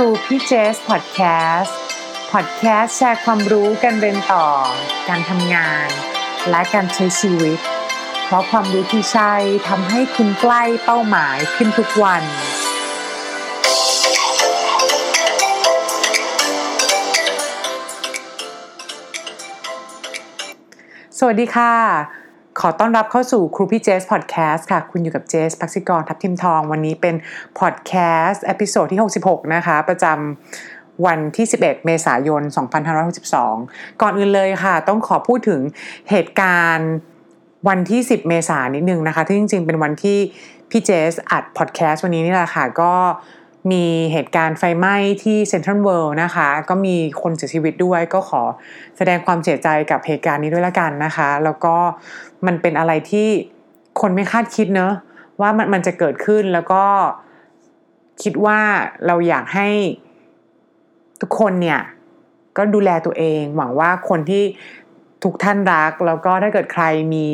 to PJ's Podcast แชร์ความรู้การเรียนต่อการทำงานและการใช้ชีวิตเพราะความรู้ที่ใช่ทำให้คุณใกล้เป้าหมายขึ้นทุกวันสวัสดีค่ะขอต้อนรับเข้าสู่ครูพี่เจสพอดแคสต์ค่ะคุณอยู่กับเจสภักษิกรทับทิมทองวันนี้เป็นพอดแคสต์เอพิโซดที่66นะคะประจำวันที่11เมษายน2562ก่อนอื่นเลยค่ะต้องขอพูดถึงเหตุการณ์วันที่10เมษายนนิดนึงนะคะที่จริงๆเป็นวันที่พี่เจสอัดพอดแคสต์วันนี้นี่แหละค่ะก็มีเหตุการณ์ไฟไหม้ที่เซ็นทรัลเวิลด์นะคะก็มีคนเสียชีวิตด้วยก็ขอแสดงความเสียใจกับเหตุการณ์นี้ด้วยละกันนะคะแล้วก็มันเป็นอะไรที่คนไม่คาดคิดเนอะว่ามันจะเกิดขึ้นแล้วก็คิดว่าเราอยากให้ทุกคนเนี่ยก็ดูแลตัวเองหวังว่าคนที่ทุกท่านรักแล้วก็ถ้าเกิดใครมี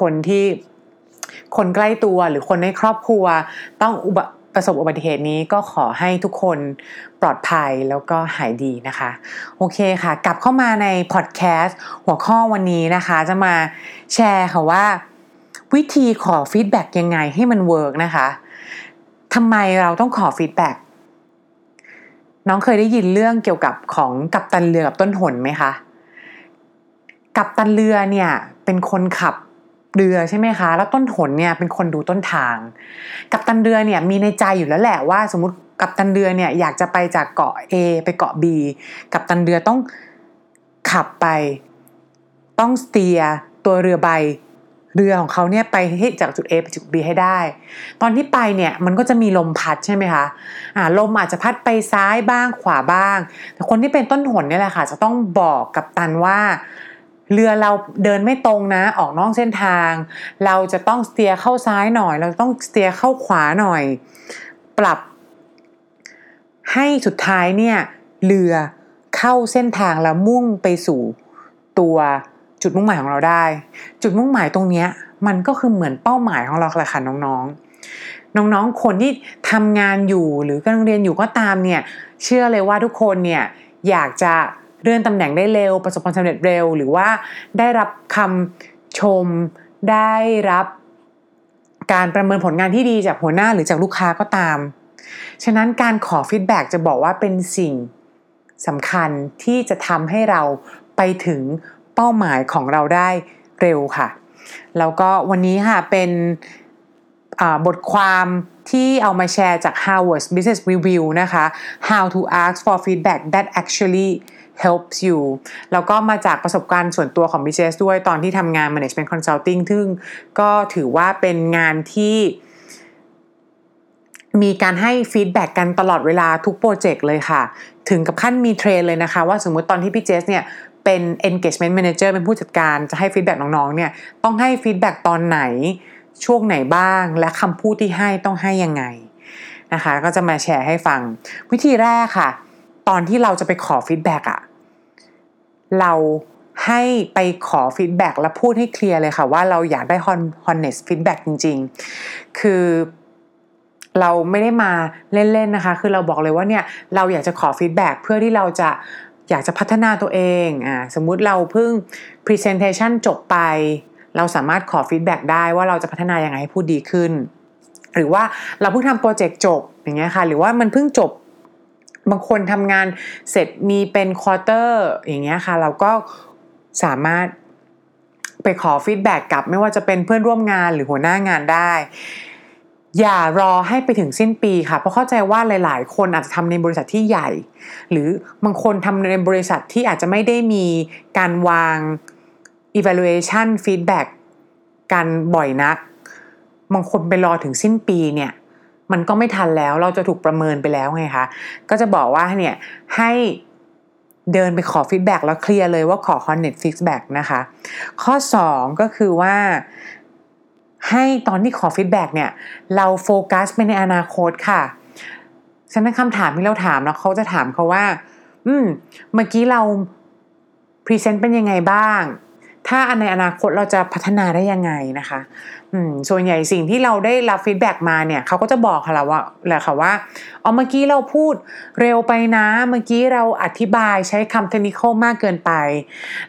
คนที่คนใกล้ตัวหรือคนในครอบครัวต้องประสบอุบัติเหตุนี้ก็ขอให้ทุกคนปลอดภัยแล้วก็หายดีนะคะโอเคค่ะกลับเข้ามาในพอดแคสต์หัวข้อวันนี้นะคะจะมาแชร์ค่ะว่าวิธีขอฟีดแบ็กยังไงให้มันเวิร์กนะคะทำไมเราต้องขอฟีดแบ็กน้องเคยได้ยินเรื่องเกี่ยวกับของกัปตันเรือกับต้นหนไหมคะกัปตันเรือเนี่ยเป็นคนขับเรือใช่ไหมคะแล้วต้นหนเนี่ยเป็นคนดูต้นทางกัปตันเรือเนี่ยมีในใจอยู่แล้วแหละว่าสมมติกัปตันเรือเนี่ยอยากจะไปจากเกาะ A ไปเกาะ B กัปตันเรือต้องขับไปต้องสเตียร์ตัวเรือใบเรือของเขาเนี่ยไปให้จากจุด A ไปจุด B ให้ได้ตอนที่ไปเนี่ยมันก็จะมีลมพัดใช่ไหมคะลมอาจจะพัดไปซ้ายบ้างขวาบ้างแต่คนที่เป็นต้นหนเนี่ยแหละค่ะจะต้องบอกกัปตันว่าเรือเราเดินไม่ตรงนะออกนอกเส้นทางเราจะต้องสเตียร์เข้าซ้ายหน่อยเราต้องสเตียร์เข้าขวาหน่อยปรับให้สุดท้ายเนี่ยเรือเข้าเส้นทางแล้วมุ่งไปสู่ตัวจุดมุ่งหมายของเราได้จุดมุ่งหมายตรงเนี้ยมันก็คือเหมือนเป้าหมายของเราแหละค่ะน้องๆคนที่ทำงานอยู่หรือกำลังเรียนอยู่ก็ตามเนี่ยเชื่อเลยว่าทุกคนเนี่ยอยากจะเลื่อนตำแหน่งได้เร็วประสบความสำเร็จเร็วหรือว่าได้รับคำชมได้รับการประเมินผลงานที่ดีจากหัวหน้าหรือจากลูกค้าก็ตามฉะนั้นการขอฟีดแบ็กจะบอกว่าเป็นสิ่งสำคัญที่จะทำให้เราไปถึงเป้าหมายของเราได้เร็วค่ะแล้วก็วันนี้ค่ะเป็นบทความที่เอามาแชร์จาก Harvard Business Review นะคะ How to ask for feedback that actually helps you แล้วก็มาจากประสบการณ์ส่วนตัวของ PJ's ด้วยตอนที่ทำงาน Management Consulting ซึ่งก็ถือว่าเป็นงานที่มีการให้ฟีดแบ็กกันตลอดเวลาทุกโปรเจกต์เลยค่ะถึงกับขั้นมีเทรนเลยนะคะว่าสมมติตอนที่ PJ's เนี่ยเป็น Engagement Manager เป็นผู้จัดการจะให้ฟีดแบ็กน้องๆเนี่ยต้องให้ฟีดแบ็กตอนไหนช่วงไหนบ้างและคำพูดที่ให้ต้องให้ยังไงนะคะก็จะมาแชร์ให้ฟังวิธีแรกค่ะตอนที่เราจะไปขอฟีดแบ็กอะเราให้ไปขอฟีดแบ็กและพูดให้เคลียร์เลยค่ะว่าเราอยากได้ honest feedback จริงๆคือเราไม่ได้มาเล่นๆนะคะคือเราบอกเลยว่าเนี่ยเราอยากจะขอฟีดแบ็กเพื่อที่เราจะอยากจะพัฒนาตัวเองสมมุติเราเพิ่ง presentation จบไปเราสามารถขอฟีดแบ็กได้ว่าเราจะพัฒนายังไงให้พูดดีขึ้นหรือว่าเราเพิ่งทำโปรเจกต์จบอย่างเงี้ยค่ะหรือว่ามันเพิ่งจบบางคนทำงานเสร็จมีเป็นควอเตอร์อย่างเงี้ยค่ะเราก็สามารถไปขอฟีดแบ็กกับไม่ว่าจะเป็นเพื่อนร่วมงานหรือหัวหน้างานได้อย่ารอให้ไปถึงสิ้นปีค่ะเพราะเข้าใจว่าหลายๆคนอาจจะทำในบริษัทที่ใหญ่หรือบางคนทำในบริษัทที่อาจจะไม่ได้มีการวางevaluation feedback กันบ่อยนักบางคนไปรอถึงสิ้นปีเนี่ยมันก็ไม่ทันแล้วเราจะถูกประเมินไปแล้วไงคะก็จะบอกว่าเนี่ยให้เดินไปขอฟีดแบ็กแล้วเคลียร์เลยว่าขอ honest feedback นะคะข้อ2ก็คือว่าให้ตอนที่ขอฟีดแบ็กเนี่ยเราโฟกัสไปในอนาคตค่ะฉะนั้นคำถามที่เราถามแล้วเขาจะถามเขาว่าเมื่อกี้เราพรีเซนต์เป็นยังไงบ้างถ้าในอนาคตเราจะพัฒนาได้ยังไงนะคะ ส่วนใหญ่สิ่งที่เราได้รับฟีดแบ็กมาเนี่ยเขาก็จะบอกค่ะว่าอ๋อเมื่อกี้เราพูดเร็วไปนะเมื่อกี้เราอธิบายใช้คำเทคนิคมากเกินไป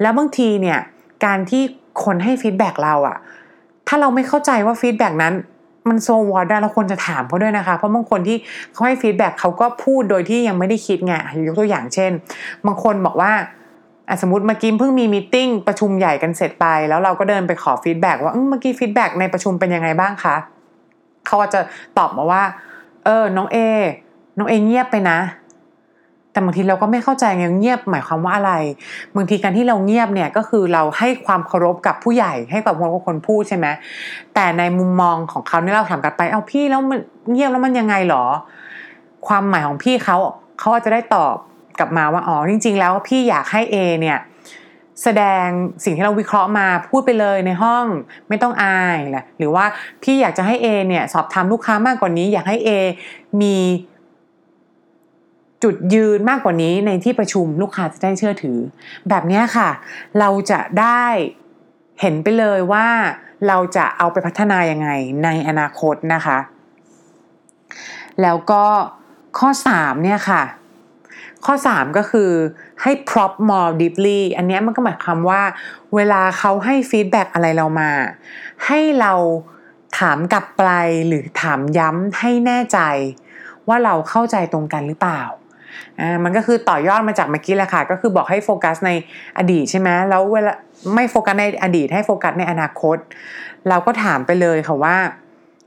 แล้วบางทีเนี่ยการที่คนให้ฟีดแบ็กเราอะถ้าเราไม่เข้าใจว่าฟีดแบ็กนั้นมันโซวอดเราควรจะถามเขาด้วยนะคะเพราะบางคนที่เขาให้ฟีดแบ็กเขาก็พูดโดยที่ยังไม่ได้คิดไงยกตัวอย่างเช่นบางคนบอกว่าสมมติเมื่อกี้เพิ่งมีมีตติ้งประชุมใหญ่กันเสร็จไปแล้วเราก็เดินไปขอฟีดแบ็กว่าเมื่อกี้ฟีดแบ็กในประชุมเป็นยังไงบ้างคะเขาอาจจะตอบมาว่าน้องเอเงียบไปนะแต่บางทีเราก็ไม่เข้าใจไงเงียบหมายความว่าอะไรบางทีการที่เราเงียบเนี่ยก็คือเราให้ความเคารพกับผู้ใหญ่ให้กับคนพูดใช่ไหมแต่ในมุมมองของเขาเนี่ยเราถามกลับไปเอ้าพี่แล้วมันเงียบแล้วมันยังไงหรอความหมายของพี่เขาอาจจะได้ตอบกลับมาว่าอ๋อจริงๆแล้วพี่อยากให้ A เนี่ยแสดงสิ่งที่เราวิเคราะห์มาพูดไปเลยในห้องไม่ต้องอายแหละหรือว่าพี่อยากจะให้ A เนี่ยสอบถามลูกค้ามากกว่านี้อยากให้ A มีจุดยืนมากกว่านี้ในที่ประชุมลูกค้าจะได้เชื่อถือแบบนี้ค่ะเราจะได้เห็นไปเลยว่าเราจะเอาไปพัฒนายังไงในอนาคตนะคะแล้วก็ข้อ3เนี่ยค่ะข้อ3ก็คือให้ prop more deeply อันนี้มันก็หมายความว่าเวลาเขาให้ feedback อะไรเรามาให้เราถามกลับไปหรือถามย้ำให้แน่ใจว่าเราเข้าใจตรงกันหรือเปล่ามันก็คือต่อยอดมาจากเมื่อกี้แหละค่ะก็คือบอกให้โฟกัสในอดีตใช่ไหมแล้วเวลาไม่โฟกัสในอดีตให้โฟกัสในอนาคตเราก็ถามไปเลยค่ะว่า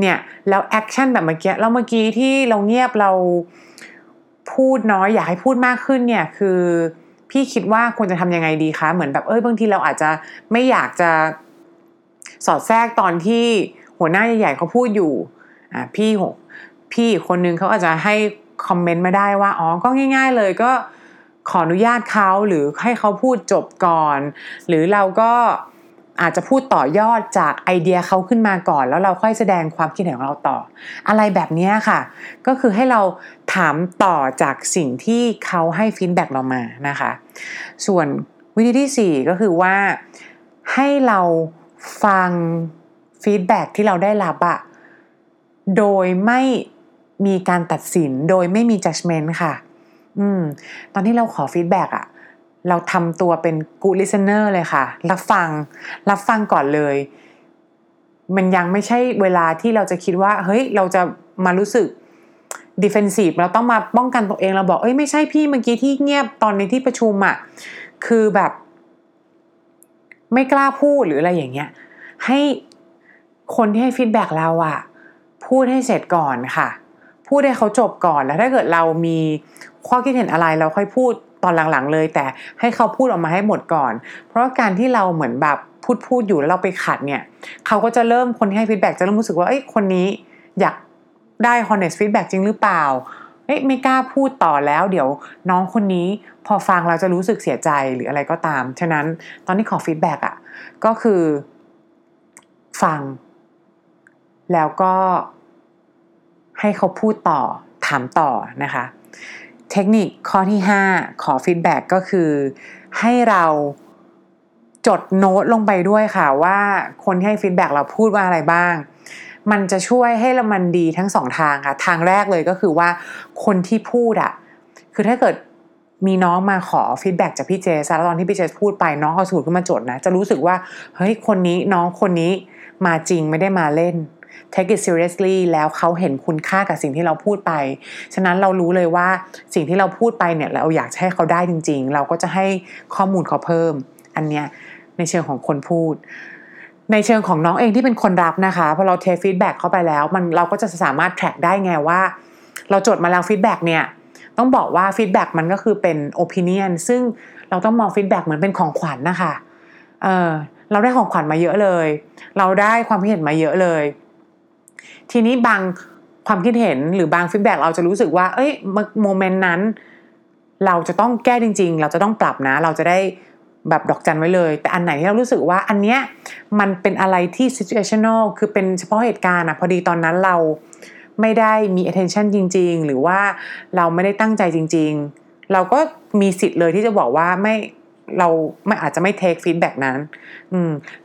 เนี่ยแล้วแอคชั่นแบบเมื่อกี้แล้วเมื่อกี้ที่เราเงียบเราพูดน้อยอยากให้พูดมากขึ้นเนี่ยคือพี่คิดว่าควรจะทำยังไงดีคะเหมือนแบบบางทีเราอาจจะไม่อยากจะสอดแทรกตอนที่หัวหน้าใหญ่ๆเขาพูดอยู่พี่คนนึงเขาอาจจะให้คอมเมนต์มาได้ว่าอ๋อก็ง่ายๆเลยก็ขออนุญาตเขาหรือให้เขาพูดจบก่อนหรือเราก็อาจจะพูดต่อยอดจากไอเดียเขาขึ้นมาก่อนแล้วเราค่อยแสดงความคิดเห็นของเราต่ออะไรแบบนี้ค่ะก็คือให้เราถามต่อจากสิ่งที่เขาให้ฟีดแบ็กเรามานะคะส่วนวิธีที่4ก็คือว่าให้เราฟังฟีดแบ็กที่เราได้รับอะโดยไม่มีการตัดสินโดยไม่มี judgment ค่ะตอนที่เราขอฟีดแบ็กอะเราทำตัวเป็น good listener เลยค่ะรับฟังก่อนเลยมันยังไม่ใช่เวลาที่เราจะคิดว่าเฮ้ยเราจะมารู้สึก defensive เราต้องมาป้องกันตัวเองเราบอกเอ้ยไม่ใช่พี่เมื่อกี้ที่เงียบตอนในที่ประชุมอะคือแบบไม่กล้าพูดหรืออะไรอย่างเงี้ยให้คนที่ให้ฟีดแบ็กเราอะพูดให้เสร็จก่อนค่ะพูดให้เขาจบก่อนแล้วถ้าเกิดเรามีข้อคิดเห็นอะไรเราค่อยพูดตอนหลังๆเลยแต่ให้เขาพูดออกมาให้หมดก่อนเพราะการที่เราเหมือนแบบพูดอยู่แล้วเราไปขัดเนี่ยเขาก็จะเริ่มคนให้ฟีดแบ็กจะเริ่มรู้สึกว่าเอ้ยคนนี้อยากได้ honest feedback จริงหรือเปล่าเอ้ยไม่กล้าพูดต่อแล้วเดี๋ยวน้องคนนี้พอฟังเราจะรู้สึกเสียใจหรืออะไรก็ตามฉะนั้นตอนที่ขอฟีดแบ็กอ่ะก็คือฟังแล้วก็ให้เขาพูดต่อถามต่อนะคะเทคนิคข้อที่5ขอฟีดแบ็กก็คือให้เราจดโน้ตลงไปด้วยค่ะว่าคนให้ฟีดแบ็กเราพูดว่าอะไรบ้างมันจะช่วยให้เรามันดีทั้ง2ทางค่ะทางแรกเลยก็คือว่าคนที่พูดอะคือถ้าเกิดมีน้องมาขอฟีดแบ็กจากพี่เจสแล้วตอนที่พี่เจสพูดไปน้องเอาสูตรขึ้นมาจดนะจะรู้สึกว่าเฮ้ยคนนี้น้องคนนี้มาจริงไม่ได้มาเล่นtake it seriously แล้วเขาเห็นคุณค่ากับสิ่งที่เราพูดไปฉะนั้นเรารู้เลยว่าสิ่งที่เราพูดไปเนี่ยเราอยากให้เขาได้จริงๆเราก็จะให้ข้อมูลเขาเพิ่มอันเนี้ยในเชิงของคนพูดในเชิงของน้องเองที่เป็นคนรับนะคะพอเราเทฟีดแบ็กเข้าไปแล้วมันเราก็จะสามารถแทร็กได้ไงว่าเราจดมาแล้วฟีดแบ็กเนี่ยต้องบอกว่าฟีดแบ็กมันก็คือเป็น opinion ซึ่งเราต้องมองฟีดแบ็กเหมือนเป็นของขวัญนะคะเราได้ของขวัญมาเยอะเลยเราได้ความคิดเห็นมาเยอะเลยทีนี้บางความคิดเห็นหรือบางฟีดแบ็กเราจะรู้สึกว่าเอ้ยโมเมนต์นั้นเราจะต้องแก้จริงๆเราจะต้องปรับนะเราจะได้แบบดอกจันไว้เลยแต่อันไหนที่เรารู้สึกว่าอันเนี้ยมันเป็นอะไรที่ situational คือเป็นเฉพาะเหตุการณ์อ่ะพอดีตอนนั้นเราไม่ได้มี attention จริงๆหรือว่าเราไม่ได้ตั้งใจจริงๆเราก็มีสิทธิ์เลยที่จะบอกว่าไม่ เราไม่อาจจะไม่เทคฟีดแบ็กนั้น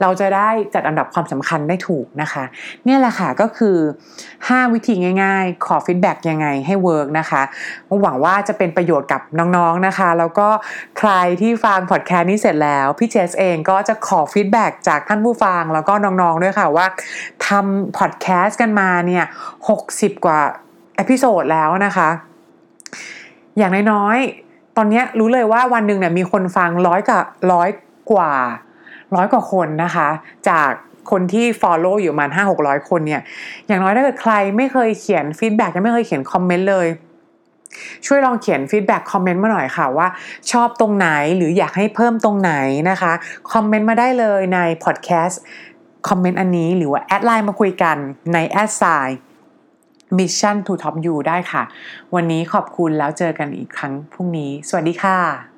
เราจะได้จัดอันดับความสำคัญได้ถูกนะคะเนี่ยแหละค่ะก็คือ5วิธีง่ายๆขอฟีดแบ็กยังไงให้เวิร์กนะคะหวังว่าจะเป็นประโยชน์กับน้องๆนะคะแล้วก็ใครที่ฟังพอดแคสต์นี้เสร็จแล้วพี่เจสเองก็จะขอฟีดแบ็กจากท่านผู้ฟังแล้วก็น้องๆด้วยค่ะว่าทำพอดแคสต์กันมาเนี่ย60กว่าเอพิโซดแล้วนะคะอย่างน้อยตอนนี้รู้เลยว่าวันหนึ่งเนี่ยมีคนฟัง100กว่าคนนะคะจากคนที่ follow อยู่ประมาณ 5-600 คนเนี่ยอย่างน้อยถ้าเกิดใครไม่เคยเขียน feedback ยังไม่เคยเขียน comment เลยช่วยลองเขียน feedback comment มาหน่อยค่ะว่าชอบตรงไหนหรืออยากให้เพิ่มตรงไหนนะคะ comment มาได้เลยใน podcast comment อันนี้หรือว่าแอดไลน์มาคุยกันในแอดไซน์Mission to Top You ได้ค่ะวันนี้ขอบคุณแล้วเจอกันอีกครั้งพรุ่งนี้สวัสดีค่ะ